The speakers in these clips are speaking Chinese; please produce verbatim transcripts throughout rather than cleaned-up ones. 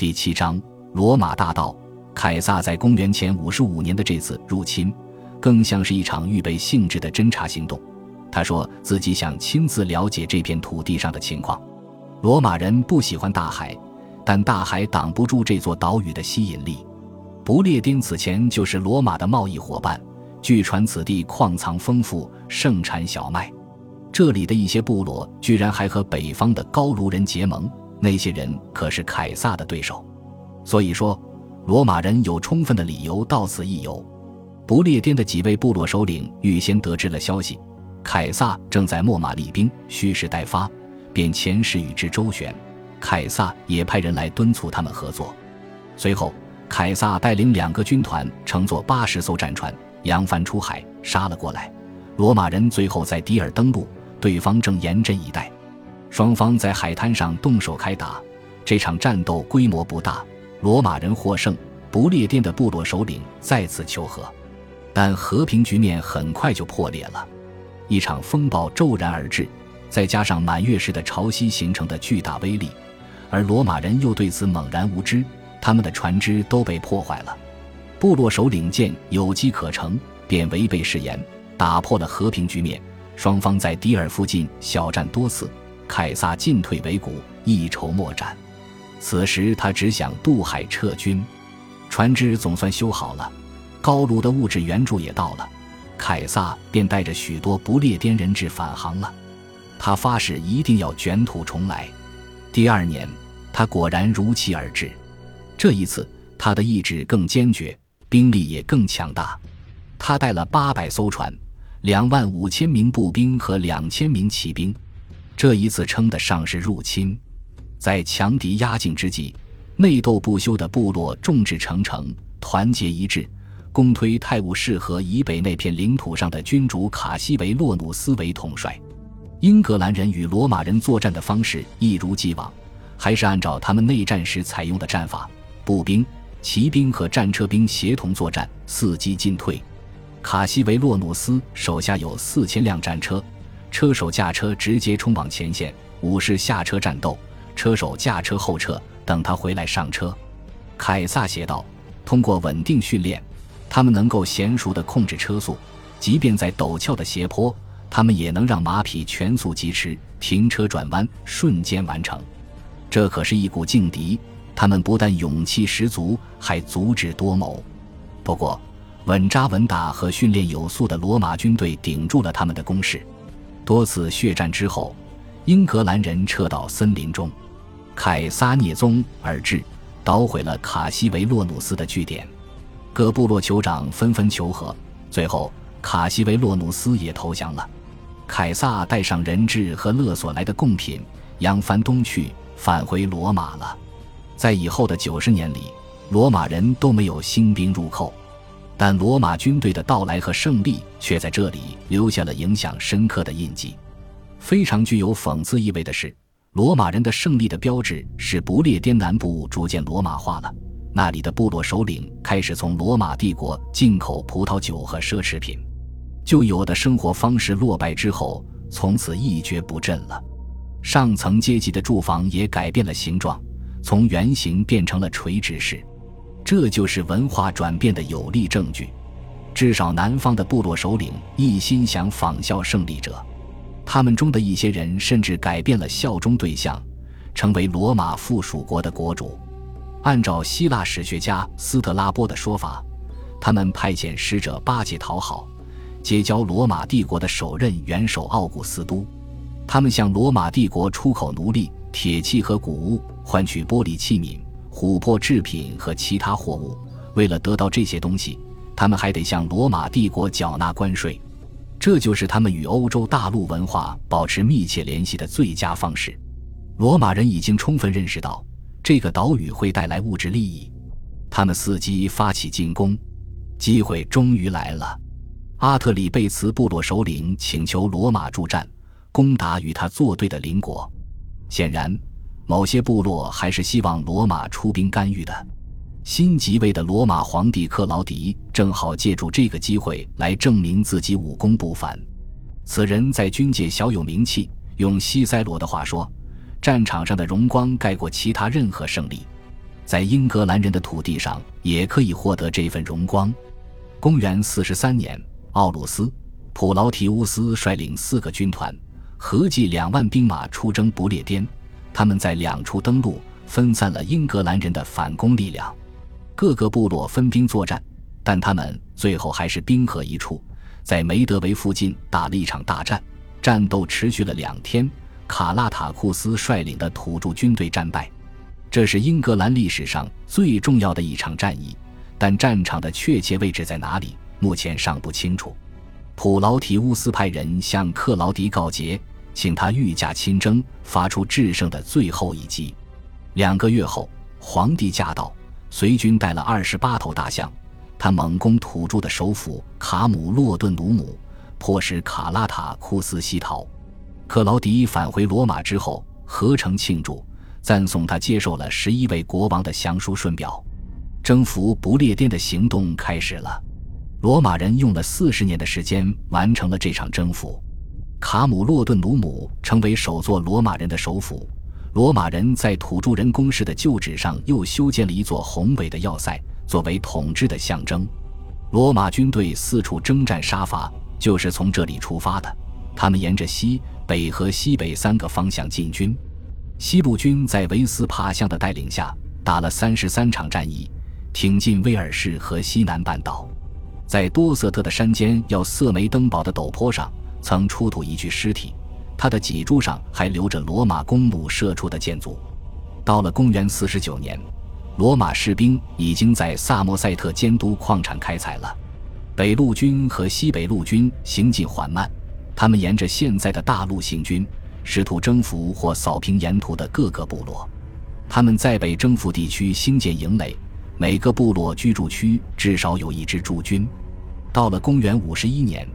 第七章罗马大盗。凯撒在公元前五十五年的这次入侵更像是一场预备性质的侦察行动，他说自己想亲自了解这片土地上的情况。罗马人不喜欢大海，但大海挡不住这座岛屿的吸引力。不列颠此前就是罗马的贸易伙伴，据传此地矿藏丰富，盛产小麦。这里的一些部落居然还和北方的高卢人结盟，那些人可是凯撒的对手。所以说罗马人有充分的理由到此一游。不列颠的几位部落首领预先得知了消息，凯撒正在秣马厉兵，蓄势待发，便遣使与之周旋。凯撒也派人来敦促他们合作。随后凯撒带领两个军团乘坐八十艘战船扬帆出海，杀了过来。罗马人最后在迪尔登陆，对方正严阵以待，双方在海滩上动手开打。这场战斗规模不大，罗马人获胜，不列颠的部落首领再次求和，但和平局面很快就破裂了。一场风暴骤然而至，再加上满月时的潮汐形成的巨大威力，而罗马人又对此猛然无知，他们的船只都被破坏了。部落首领见有机可乘，便违背誓言，打破了和平局面。双方在迪尔附近小战多次，凯撒进退维谷，一筹莫展。此时他只想渡海撤军。船只总算修好了，高卢的物质援助也到了，凯撒便带着许多不列颠人质返航了。他发誓一定要卷土重来。第二年他果然如期而至，这一次他的意志更坚决，兵力也更强大。他带了八百艘船，两万五千名步兵和两千名骑兵，这一次称得上是入侵。在强敌压境之际，内斗不休的部落众志成城，团结一致，公推泰晤士河以北那片领土上的君主卡西维洛努斯为统帅。英格兰人与罗马人作战的方式一如既往，还是按照他们内战时采用的战法，步兵、骑兵和战车兵协同作战，伺机进退。卡西维洛努斯手下有四千辆战车，车手驾车直接冲往前线，武士下车战斗，车手驾车后撤，等他回来上车。凯撒写道，通过稳定训练，他们能够娴熟地控制车速，即便在陡峭的斜坡，他们也能让马匹全速疾驰，停车转弯，瞬间完成。这可是一股劲敌，他们不但勇气十足，还足智多谋。不过稳扎稳打和训练有素的罗马军队顶住了他们的攻势。多次血战之后，英格兰人撤到森林中，凯撒聂宗而至，捣毁了卡西维洛努斯的据点。各部落酋长纷纷求和，最后卡西维洛努斯也投降了。凯撒带上人质和勒索来的贡品，扬帆东去，返回罗马了。在以后的九十年里，罗马人都没有兴兵入寇，但罗马军队的到来和胜利却在这里留下了影响深刻的印记。非常具有讽刺意味的是，罗马人的胜利的标志是不列颠南部逐渐罗马化了，那里的部落首领开始从罗马帝国进口葡萄酒和奢侈品。旧有的生活方式落败之后，从此一蹶不振了。上层阶级的住房也改变了形状，从圆形变成了垂直式。这就是文化转变的有力证据。至少南方的部落首领一心想仿效胜利者，他们中的一些人甚至改变了效忠对象，成为罗马附属国的国主。按照希腊史学家斯特拉波的说法，他们派遣使者巴结讨好，结交罗马帝国的首任元首奥古斯都。他们向罗马帝国出口奴隶、铁器和谷物，换取玻璃器皿、琥珀制品和其他货物。为了得到这些东西，他们还得向罗马帝国缴纳关税。这就是他们与欧洲大陆文化保持密切联系的最佳方式。罗马人已经充分认识到这个岛屿会带来物质利益，他们伺机发起进攻。机会终于来了。阿特里贝茨部落首领请求罗马助战，攻打与他作对的邻国。显然某些部落还是希望罗马出兵干预的。新即位的罗马皇帝克劳迪正好借助这个机会来证明自己武功不凡。此人在军界小有名气，用西塞罗的话说，战场上的荣光盖过其他任何胜利。在英格兰人的土地上也可以获得这份荣光。公元四十三年，奥鲁斯·普劳提乌斯率领四个军团，合计两万兵马出征不列颠，他们在两处登陆，分散了英格兰人的反攻力量。各个部落分兵作战，但他们最后还是兵合一处，在梅德韦附近打了一场大战，战斗持续了两天，卡拉塔库斯率领的土著军队战败。这是英格兰历史上最重要的一场战役，但战场的确切位置在哪里，目前尚不清楚。普劳提乌斯派人向克劳迪告捷，请他御驾亲征，发出制胜的最后一击。两个月后，皇帝驾到，随军带了二十八头大象，他猛攻土著的首府卡姆洛顿努姆，迫使卡拉塔库斯西逃。克劳迪返回罗马之后，合城庆祝，赞颂他接受了十一位国王的降书顺表。征服不列颠的行动开始了。罗马人用了四十年的时间完成了这场征服。卡姆洛顿努姆成为首座罗马人的首府。罗马人在土著人工事的旧址上又修建了一座宏伟的要塞，作为统治的象征。罗马军队四处征战杀伐，就是从这里出发的。他们沿着西、北和西北三个方向进军。西路军在维斯帕相的带领下打了三十三场战役，挺进威尔士和西南半岛。在多瑟特的山间要瑟梅登堡的陡坡上，曾出土一具尸体，他的脊柱上还留着罗马弓弩射出的箭足。到了公元四十九年，罗马士兵已经在萨默塞特监督矿产开采了。北路军和西北路军行进缓慢，他们沿着现在的大陆行军，试图征服或扫平沿途的各个部落。他们在北征服地区兴建营垒，每个部落居住区至少有一支驻军。到了公元五十一年，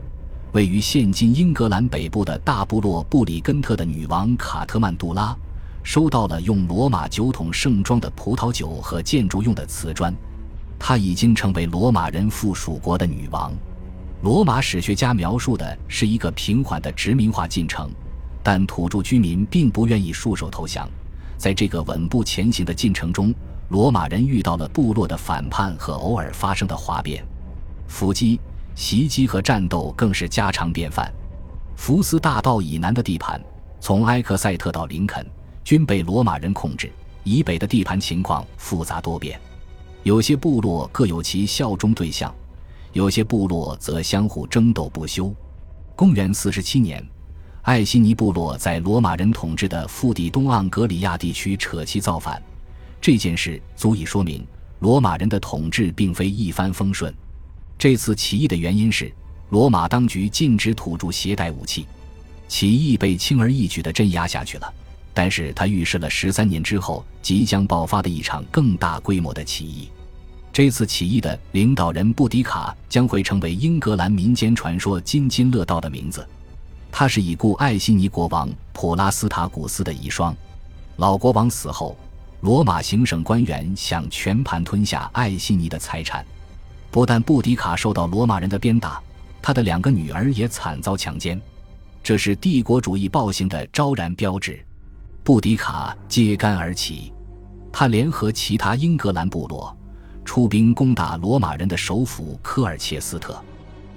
位于现今英格兰北部的大部落布里根特的女王卡特曼杜拉收到了用罗马酒桶盛装的葡萄酒和建筑用的瓷砖，她已经成为罗马人附属国的女王。罗马史学家描述的是一个平缓的殖民化进程，但土著居民并不愿意束手投降。在这个稳步前行的进程中，罗马人遇到了部落的反叛和偶尔发生的哗变，伏击、袭击和战斗更是家常便饭。福斯大道以南的地盘，从埃克塞特到林肯，均被罗马人控制。以北的地盘情况复杂多变，有些部落各有其效忠对象，有些部落则相互争斗不休。公元四十七年，艾西尼部落在罗马人统治的腹地东盎格里亚地区扯旗造反，这件事足以说明罗马人的统治并非一帆风顺。这次起义的原因是罗马当局禁止土著携带武器，起义被轻而易举地镇压下去了，但是它预示了十三年之后即将爆发的一场更大规模的起义。这次起义的领导人布迪卡将会成为英格兰民间传说津津乐道的名字，他是已故艾西尼国王普拉斯塔古斯的遗孀。老国王死后，罗马行省官员想全盘吞下艾西尼的财产。不但布迪卡受到罗马人的鞭打，他的两个女儿也惨遭强奸，这是帝国主义暴行的昭然标志。布迪卡揭竿而起，他联合其他英格兰部落出兵攻打罗马人的首府科尔切斯特，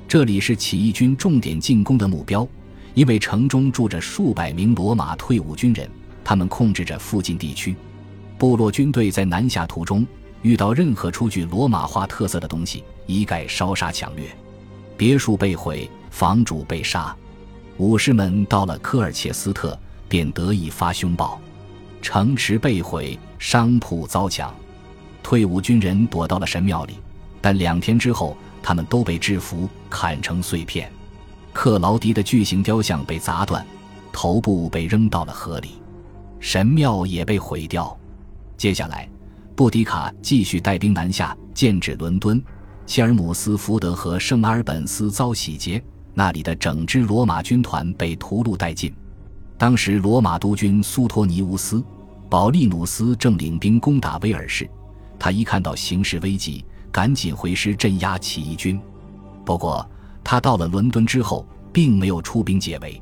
这里是起义军重点进攻的目标，因为城中住着数百名罗马退伍军人，他们控制着附近地区。部落军队在南下途中遇到任何出具罗马化特色的东西，一概烧杀抢掠，别墅被毁，房主被杀。武士们到了科尔切斯特便得以发凶暴，城池被毁，商铺遭抢，退伍军人躲到了神庙里，但两天之后他们都被制服，砍成碎片。克劳迪的巨型雕像被砸断，头部被扔到了河里，神庙也被毁掉。接下来布迪卡继续带兵南下，剑指伦敦，切尔姆斯福德和圣阿尔本斯遭洗劫，那里的整支罗马军团被屠戮殆尽。当时罗马督军苏托尼乌斯·保利努斯正领兵攻打威尔士，他一看到形势危急，赶紧回师镇压起义军。不过他到了伦敦之后并没有出兵解围，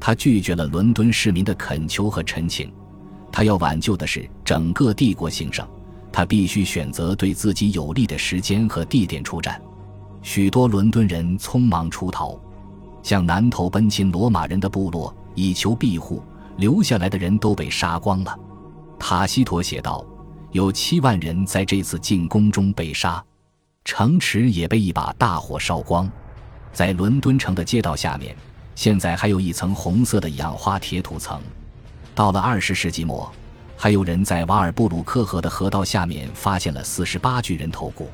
他拒绝了伦敦市民的恳求和陈情，他要挽救的是整个帝国行省，他必须选择对自己有利的时间和地点出战。许多伦敦人匆忙出逃，向南头奔侵罗马人的部落，以求庇护，留下来的人都被杀光了。塔西佗写道，有七万人在这次进攻中被杀，城池也被一把大火烧光。在伦敦城的街道下面，现在还有一层红色的氧化铁土层。到了二十世纪末，还有人在瓦尔布鲁克河的河道下面发现了四十八具人头骨。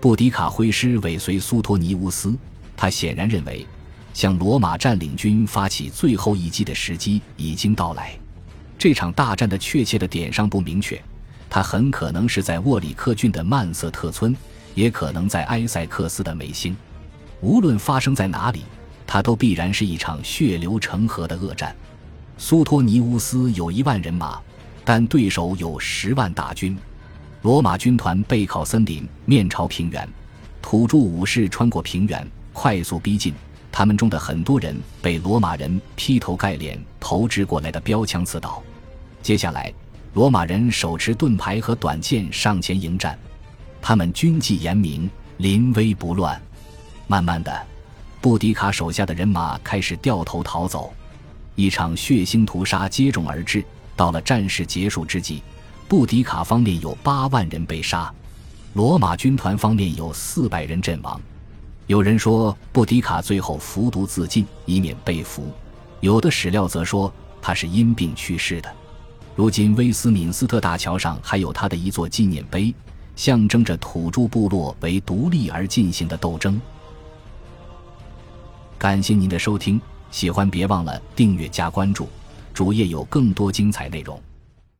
布迪卡挥师尾随苏托尼乌斯，他显然认为向罗马占领军发起最后一击的时机已经到来。这场大战的确切的点上不明确，它很可能是在沃里克郡的曼瑟特村，也可能在埃塞克斯的梅兴。无论发生在哪里，它都必然是一场血流成河的恶战。苏托尼乌斯有一万人马，但对手有十万大军。罗马军团背靠森林，面朝平原，土著武士穿过平原，快速逼近。他们中的很多人被罗马人劈头盖脸投掷过来的标枪刺倒。接下来，罗马人手持盾牌和短剑上前迎战，他们军纪严明，临危不乱。慢慢的，布迪卡手下的人马开始掉头逃走，一场血腥屠杀接踵而至。到了战事结束之际，布迪卡方面有八万人被杀，罗马军团方面有四百人阵亡。有人说布迪卡最后服毒自尽，以免被俘，有的史料则说他是因病去世的。如今威斯敏斯特大桥上还有他的一座纪念碑，象征着土著部落为独立而进行的斗争。感谢您的收听，喜欢别忘了订阅加关注，主页有更多精彩内容。